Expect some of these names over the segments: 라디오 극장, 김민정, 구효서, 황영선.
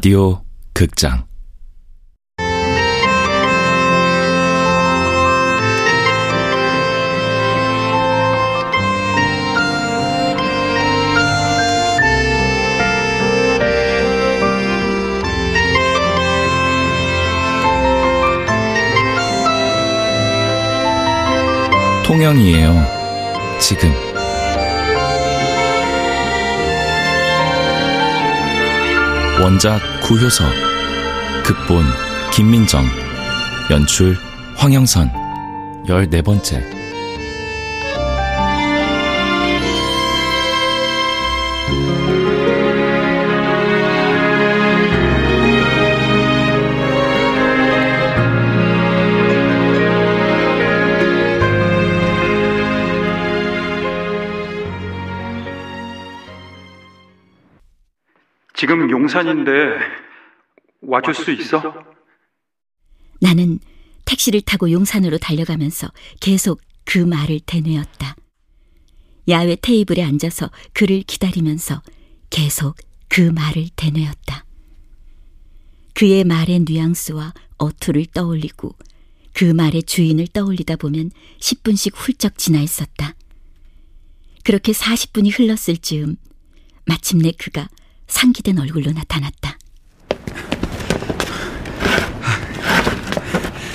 라디오 극장 통영이에요. 지금 원작 구효서, 극본 김민정, 연출 황영선. 14번째. 지금 용산인데 와줄 수 있어? 나는 택시를 타고 용산으로 달려가면서 계속 그 말을 되뇌었다. 야외 테이블에 앉아서 그를 기다리면서 계속 그 말을 되뇌었다. 그의 말의 뉘앙스와 어투를 떠올리고 그 말의 주인을 떠올리다 보면 10분씩 훌쩍 지나 있었다. 그렇게 40분이 흘렀을 즈음 마침내 그가 상기된 얼굴로 나타났다.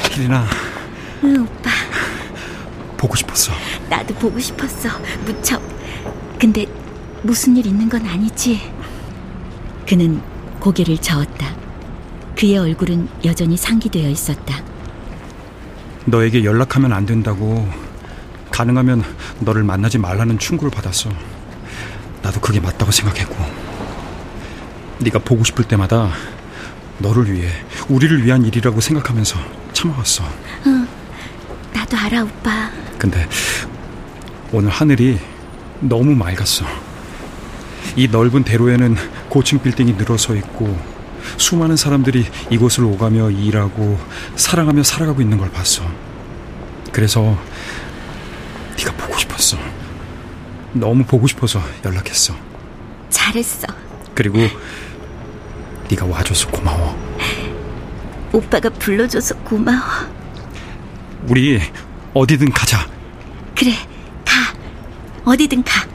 희린아. 응, 오빠. 보고 싶었어. 나도 보고 싶었어, 무척. 근데 무슨 일 있는 건 아니지? 그는 고개를 저었다. 그의 얼굴은 여전히 상기되어 있었다. 너에게 연락하면 안 된다고, 가능하면 너를 만나지 말라는 충고를 받았어. 나도 그게 맞다고 생각했고, 네가 보고 싶을 때마다 너를 위해, 우리를 위한 일이라고 생각하면서 참아왔어. 응, 나도 알아, 오빠. 근데 오늘 하늘이 너무 맑았어. 이 넓은 대로에는 고층 빌딩이 늘어서 있고 수많은 사람들이 이곳을 오가며 일하고 사랑하며 살아가고 있는 걸 봤어. 그래서 네가 보고 싶었어. 너무 보고 싶어서 연락했어. 잘했어. 그리고 네가 와줘서 고마워. 오빠가 불러줘서 고마워. 우리 어디든 가자. 그래, 가. 어디든 가.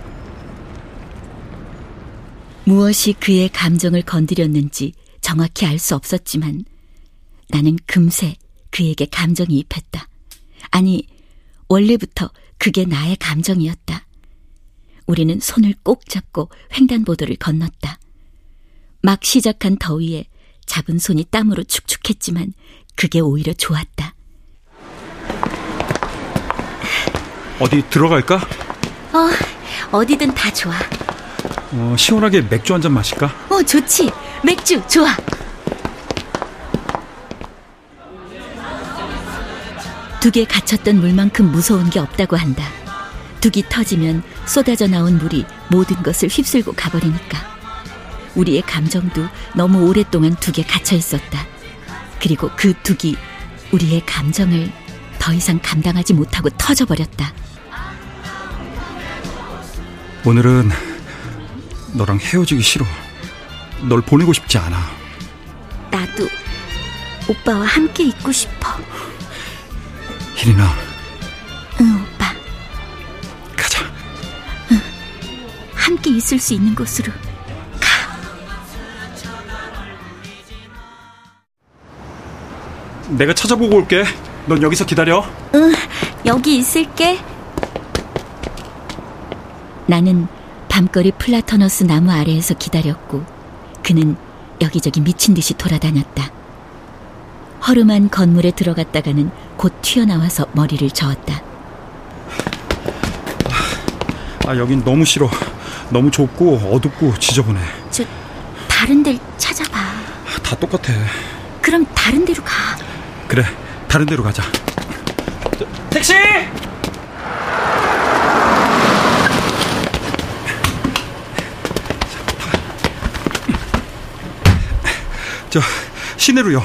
무엇이 그의 감정을 건드렸는지 정확히 알 수 없었지만 나는 금세 그에게 감정이 입혔다. 아니, 원래부터 그게 나의 감정이었다. 우리는 손을 꼭 잡고 횡단보도를 건넜다. 막 시작한 더위에 잡은 손이 땀으로 축축했지만 그게 오히려 좋았다. 어디 들어갈까? 어디든 다 좋아. 시원하게 맥주 한잔 마실까? 좋지. 맥주 좋아. 둑에 갇혔던 물만큼 무서운 게 없다고 한다. 둑이 터지면 쏟아져 나온 물이 모든 것을 휩쓸고 가버리니까. 우리의 감정도 너무 오랫동안 둑에 갇혀 있었다. 그리고 그 둑이 우리의 감정을 더 이상 감당하지 못하고 터져버렸다. 오늘은 너랑 헤어지기 싫어. 널 보내고 싶지 않아. 나도 오빠와 함께 있고 싶어. 희린아. 응, 오빠. 가자. 응, 함께 있을 수 있는 곳으로. 내가 찾아보고 올게. 넌 여기서 기다려. 응, 여기 있을게. 나는 밤거리 플라타너스 나무 아래에서 기다렸고 그는 여기저기 미친 듯이 돌아다녔다. 허름한 건물에 들어갔다가는 곧 튀어나와서 머리를 저었다. 여긴 너무 싫어. 너무 좁고 어둡고 지저분해. 다른 데를 찾아봐. 다 똑같아. 그럼 다른 데로 가. 그래, 다른 데로 가자. 택시! 저 시내로요.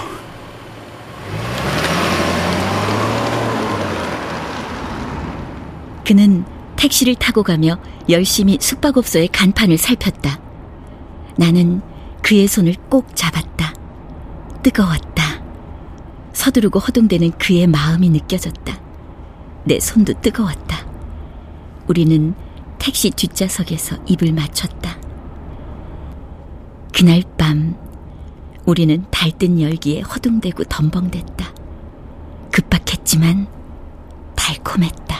그는 택시를 타고 가며 열심히 숙박업소의 간판을 살폈다. 나는 그의 손을 꼭 잡았다. 뜨거웠다. 서두르고 허둥대는 그의 마음이 느껴졌다. 내 손도 뜨거웠다. 우리는 택시 뒷좌석에서 입을 맞췄다. 그날 밤 우리는 달뜬 열기에 허둥대고 덤벙댔다. 급박했지만 달콤했다.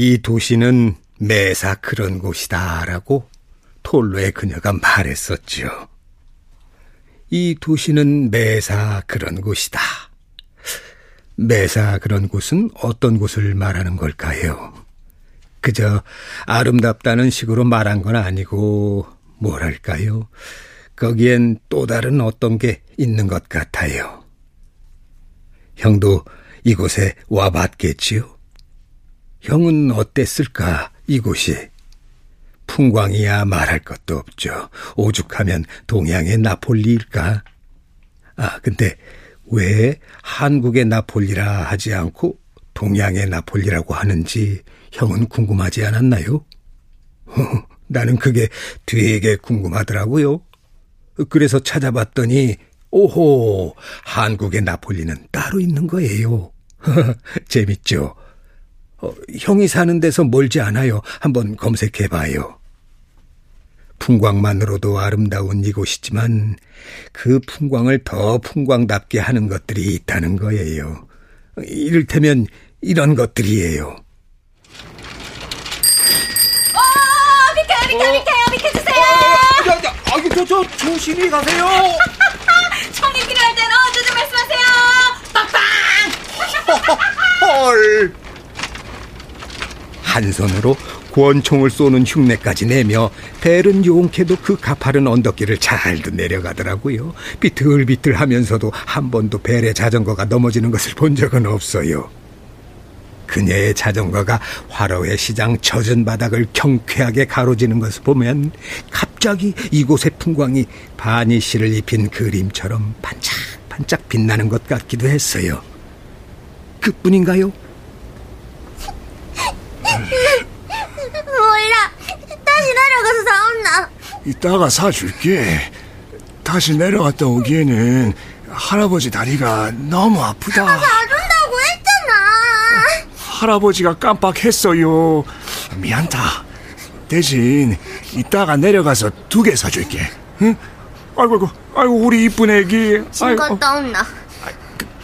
이 도시는 매사 그런 곳이다라고 톨로의 그녀가 말했었지요. 이 도시는 매사 그런 곳이다. 매사 그런 곳은 어떤 곳을 말하는 걸까요? 그저 아름답다는 식으로 말한 건 아니고 뭐랄까요? 거기엔 또 다른 어떤 게 있는 것 같아요. 형도 이곳에 와봤겠지요? 형은 어땠을까, 이곳이? 풍광이야 말할 것도 없죠. 오죽하면 동양의 나폴리일까? 아, 근데 왜 한국의 나폴리라 하지 않고 동양의 나폴리라고 하는지 형은 궁금하지 않았나요? 나는 그게 되게 궁금하더라고요. 그래서 찾아봤더니 오호, 한국의 나폴리는 따로 있는 거예요. 재밌죠? 형이 사는 데서 멀지 않아요. 한번 검색해봐요. 풍광만으로도 아름다운 이곳이지만 그 풍광을 더 풍광답게 하는 것들이 있다는 거예요. 이를테면 이런 것들이에요. 비켜요. 비켜주세요. 저 조심히 가세요. 총이 필요할 때는 언제든 말씀하세요. 빵빵. 헐. 한 손으로 권총을 쏘는 흉내까지 내며 벨은 용케도 그 가파른 언덕길을 잘도 내려가더라고요. 비틀비틀하면서도 한 번도 벨의 자전거가 넘어지는 것을 본 적은 없어요. 그녀의 자전거가 화로회 시장 젖은 바닥을 경쾌하게 가로지는 것을 보면 갑자기 이곳의 풍광이 바니쉬를 입힌 그림처럼 반짝반짝 빛나는 것 같기도 했어요. 그뿐인가요? 몰라. 다시 내려가서 사온다. 이따가 사줄게. 다시 내려갔다 오기에는 할아버지 다리가 너무 아프다. 사준다고 했잖아. 할아버지가 깜빡했어요. 미안다. 대신 이따가 내려가서 2개 사줄게. 응? 아이고 우리 이쁜 애기. 지금 갔다 온다.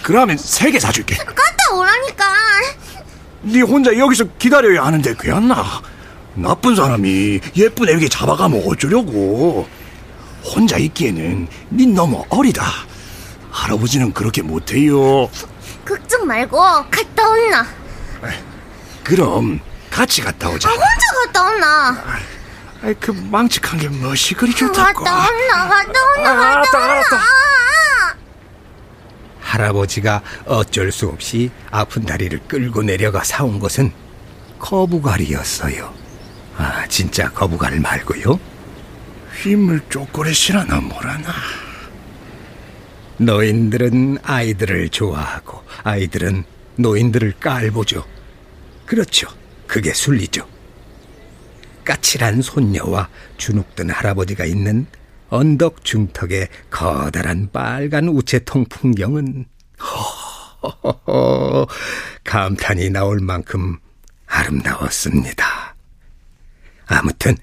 그러면 3개 사줄게. 갔다 오라니까. 네 혼자 여기서 기다려야 하는데 그였나? 나쁜 사람이 예쁜 애기 잡아가면 어쩌려고. 혼자 있기에는 니 너무 어리다. 할아버지는 그렇게 못해요. 걱정 말고 갔다 온나. 그럼 같이 갔다 오자. 혼자 갔다 온나. 그 망측한 게 무엇이 그리 좋다고. 갔다 온나. 할아버지가 어쩔 수 없이 아픈 다리를 끌고 내려가 사온 것은 거북알이었어요. 아, 진짜 거북알 말고요. 휘물 초콜릿이라나 뭐라나. 노인들은 아이들을 좋아하고 아이들은 노인들을 깔보죠. 그렇죠. 그게 순리죠. 까칠한 손녀와 주눅든 할아버지가 있는 언덕 중턱의 커다란 빨간 우체통 풍경은 허허허 감탄이 나올 만큼 아름다웠습니다. 아무튼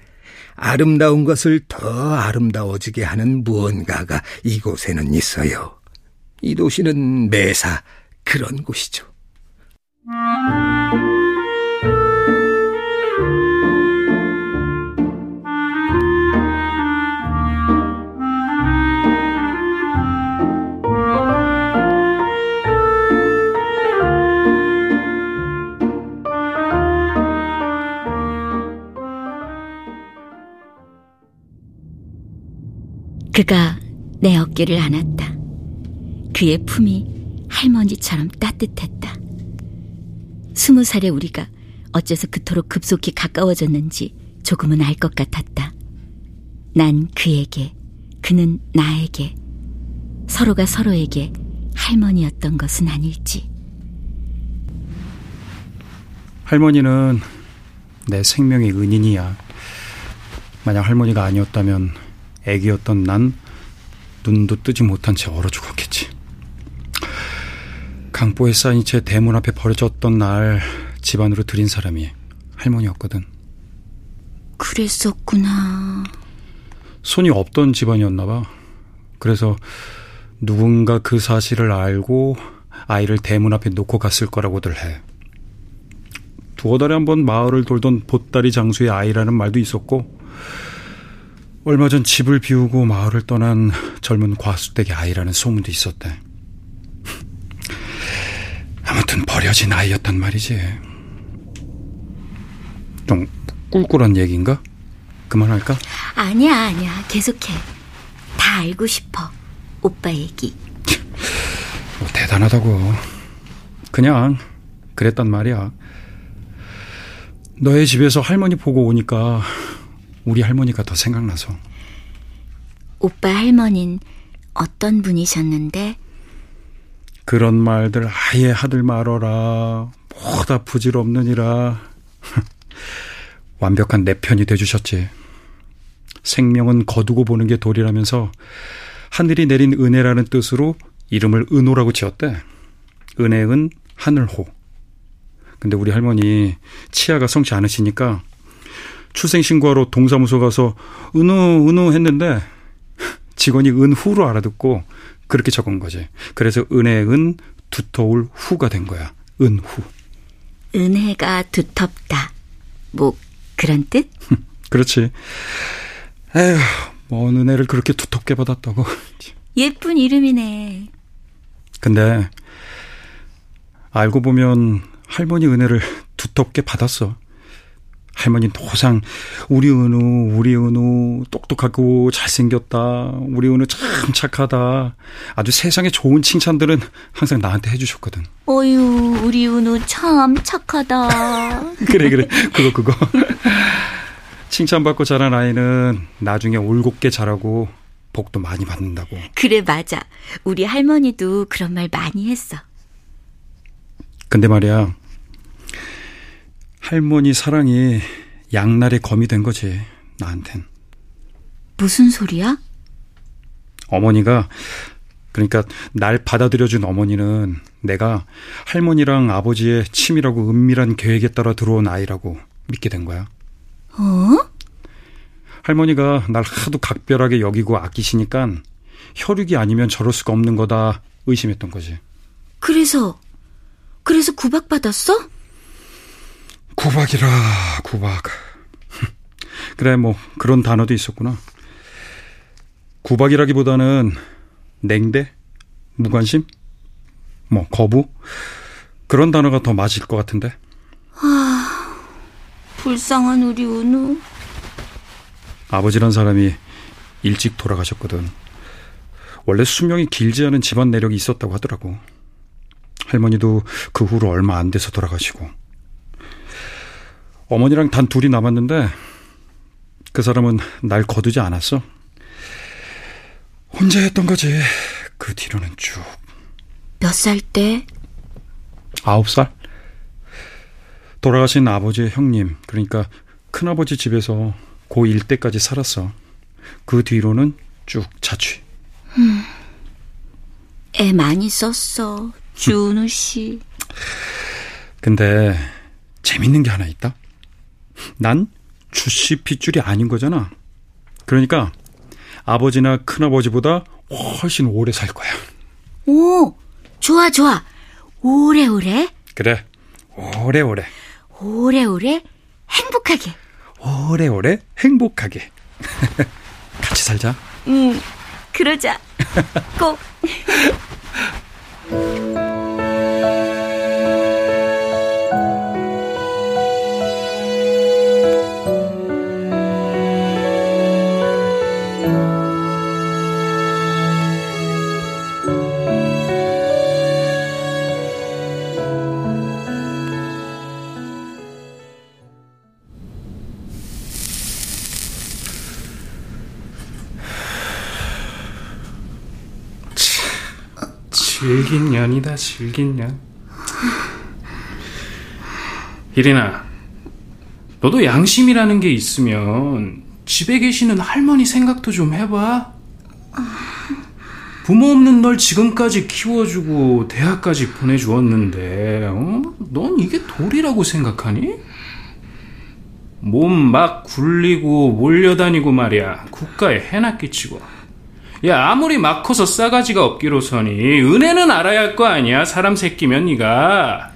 아름다운 것을 더 아름다워지게 하는 무언가가 이곳에는 있어요. 이 도시는 매사 그런 곳이죠. 그가 내 어깨를 안았다. 그의 품이 할머니처럼 따뜻했다. 20살의 우리가 어째서 그토록 급속히 가까워졌는지 조금은 알 것 같았다. 난 그에게, 그는 나에게, 서로가 서로에게 할머니였던 것은 아닐지. 할머니는 내 생명의 은인이야. 만약 할머니가 아니었다면 애기였던 난 눈도 뜨지 못한 채 얼어 죽었겠지. 강보에 쌓인 채 대문 앞에 버려졌던 날 집안으로 들인 사람이 할머니였거든. 그랬었구나. 손이 없던 집안이었나 봐. 그래서 누군가 그 사실을 알고 아이를 대문 앞에 놓고 갔을 거라고들 해. 두어 달에 한 번 마을을 돌던 보따리 장수의 아이라는 말도 있었고, 얼마 전 집을 비우고 마을을 떠난 젊은 과수댁의 아이라는 소문도 있었대. 아무튼 버려진 아이였단 말이지. 좀 꿀꿀한 얘기인가? 그만할까? 아니야. 계속해. 다 알고 싶어. 오빠 얘기. 뭐 대단하다고. 그냥 그랬단 말이야. 너의 집에서 할머니 보고 오니까 우리 할머니가 더 생각나서. 오빠 할머니는 어떤 분이셨는데? 그런 말들 아예 하들 말어라. 뭐다 부질없느니라. 완벽한 내 편이 돼주셨지. 생명은 거두고 보는 게 도리라면서 하늘이 내린 은혜라는 뜻으로 이름을 은호라고 지었대. 은혜은 하늘호. 근데 우리 할머니 치아가 성치 않으시니까 출생신고하러 동사무소 가서 은우 했는데 직원이 은후로 알아듣고 그렇게 적은 거지. 그래서 은혜은 두터울 후가 된 거야. 은후. 은혜가 두텁다. 뭐 그런 뜻? 그렇지. 에휴, 뭔 은혜를 그렇게 두텁게 받았다고. 예쁜 이름이네. 근데 알고 보면 할머니 은혜를 두텁게 받았어. 할머니는 항상 우리 은우 똑똑하고 잘생겼다, 우리 은우 참 착하다, 아주 세상에 좋은 칭찬들은 항상 나한테 해주셨거든. 어휴, 우리 은우 참 착하다. 그래 그거 칭찬받고 자란 아이는 나중에 올곧게 자라고 복도 많이 받는다고. 그래, 맞아. 우리 할머니도 그런 말 많이 했어. 근데 말이야, 할머니 사랑이 양날의 검이 된 거지, 나한텐. 무슨 소리야? 어머니가, 그러니까 날 받아들여준 어머니는 내가 할머니랑 아버지의 치밀하고 은밀한 계획에 따라 들어온 아이라고 믿게 된 거야. 어? 할머니가 날 하도 각별하게 여기고 아끼시니까 혈육이 아니면 저럴 수가 없는 거다 의심했던 거지. 그래서 구박받았어? 구박. 그래, 뭐 그런 단어도 있었구나. 구박이라기보다는 냉대? 무관심? 뭐 거부? 그런 단어가 더 맞을 것 같은데. 아, 불쌍한 우리 은우. 아버지란 사람이 일찍 돌아가셨거든. 원래 수명이 길지 않은 집안 내력이 있었다고 하더라고. 할머니도 그 후로 얼마 안 돼서 돌아가시고, 어머니랑 단 둘이 남았는데 그 사람은 날 거두지 않았어. 혼자 했던 거지. 그 뒤로는 쭉. 몇 살 때? 9살? 돌아가신 아버지의 형님, 그러니까 큰아버지 집에서 고1 때까지 살았어. 그 뒤로는 쭉 자취. 애 많이 썼어, 주은우 씨. 근데 재밌는 게 하나 있다. 난 주씨 핏줄이 아닌 거잖아. 그러니까 아버지나 큰아버지보다 훨씬 오래 살 거야. 오, 좋아. 오래오래. 그래, 오래오래 행복하게. 같이 살자. 그러자. 꼭. 질긴 년이다, 질긴 년. 이리나, 너도 양심이라는 게 있으면 집에 계시는 할머니 생각도 좀 해봐. 부모 없는 널 지금까지 키워주고 대학까지 보내주었는데 넌 이게 도리라고 생각하니? 몸 막 굴리고 몰려다니고 말이야, 국가에 해나 끼치고. 야, 아무리 막 커서 싸가지가 없기로서니 은혜는 알아야 할 거 아니야, 사람 새끼면. 네가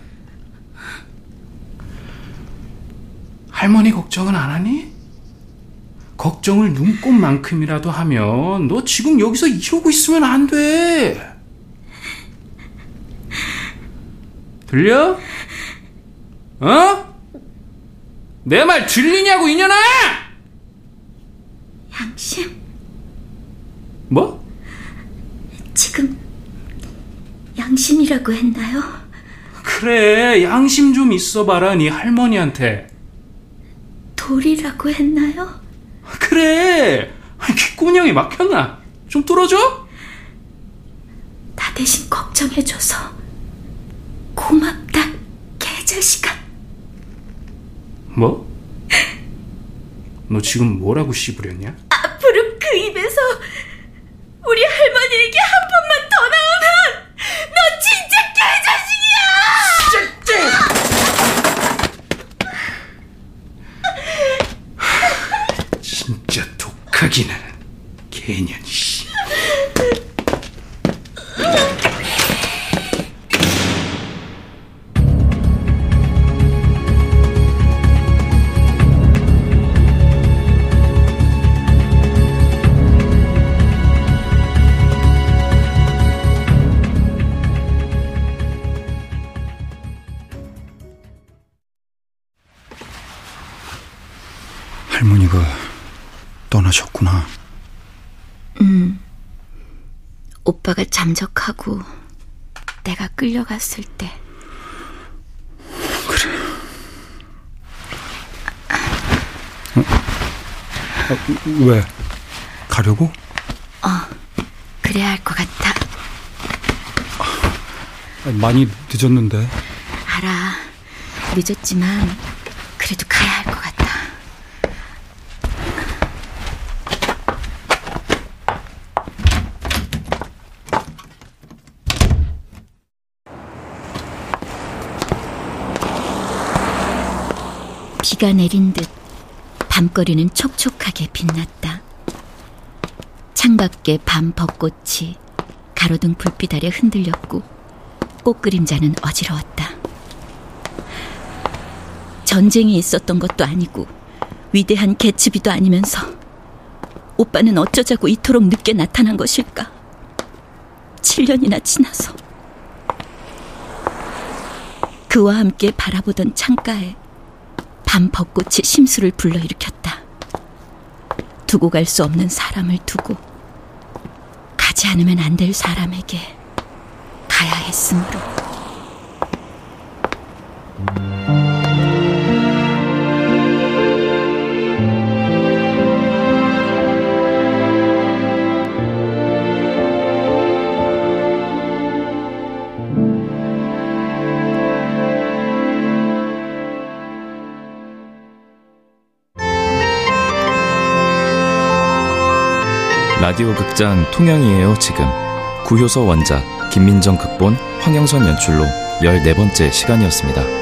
할머니 걱정은 안 하니? 걱정을 눈꼽만큼이라도 하면 너 지금 여기서 이러고 있으면 안 돼. 들려? 어? 내 말 들리냐고, 이년아! 양심. 뭐? 지금 양심이라고 했나요? 그래, 양심 좀 있어봐라, 네 할머니한테. 도리라고 했나요? 그래! 귓구멍이 막혔나? 좀 뚫어줘? 나 대신 걱정해줘서 고맙다, 개자식아. 뭐? 너 지금 뭐라고 씹으렸냐? 앞으로 그 입에서 우리 할머니 얘기 한 번만 더 나오면 너 진짜 개자식이야! 진짜! 진짜 독하기는 개년 씨. 할머니가 떠나셨구나. 오빠가 잠적하고 내가 끌려갔을 때. 그래. 왜? 가려고? 그래야 할 것 같아. 많이 늦었는데. 알아, 늦었지만 그래도 가야 할 것 같아. 비가 내린 듯 밤거리는 촉촉하게 빛났다. 창밖에 밤 벚꽃이 가로등 불빛 아래 흔들렸고 꽃 그림자는 어지러웠다. 전쟁이 있었던 것도 아니고 위대한 개츠비도 아니면서 오빠는 어쩌자고 이토록 늦게 나타난 것일까? 7년이나 지나서. 그와 함께 바라보던 창가에 밤 벚꽃이 심술을 불러일으켰다. 두고 갈 수 없는 사람을 두고 가지 않으면 안 될 사람에게 가야 했으므로. 라디오 극장 통영이에요 지금. 구효서 원작, 김민정 극본, 황영선 연출로 14번째 시간이었습니다.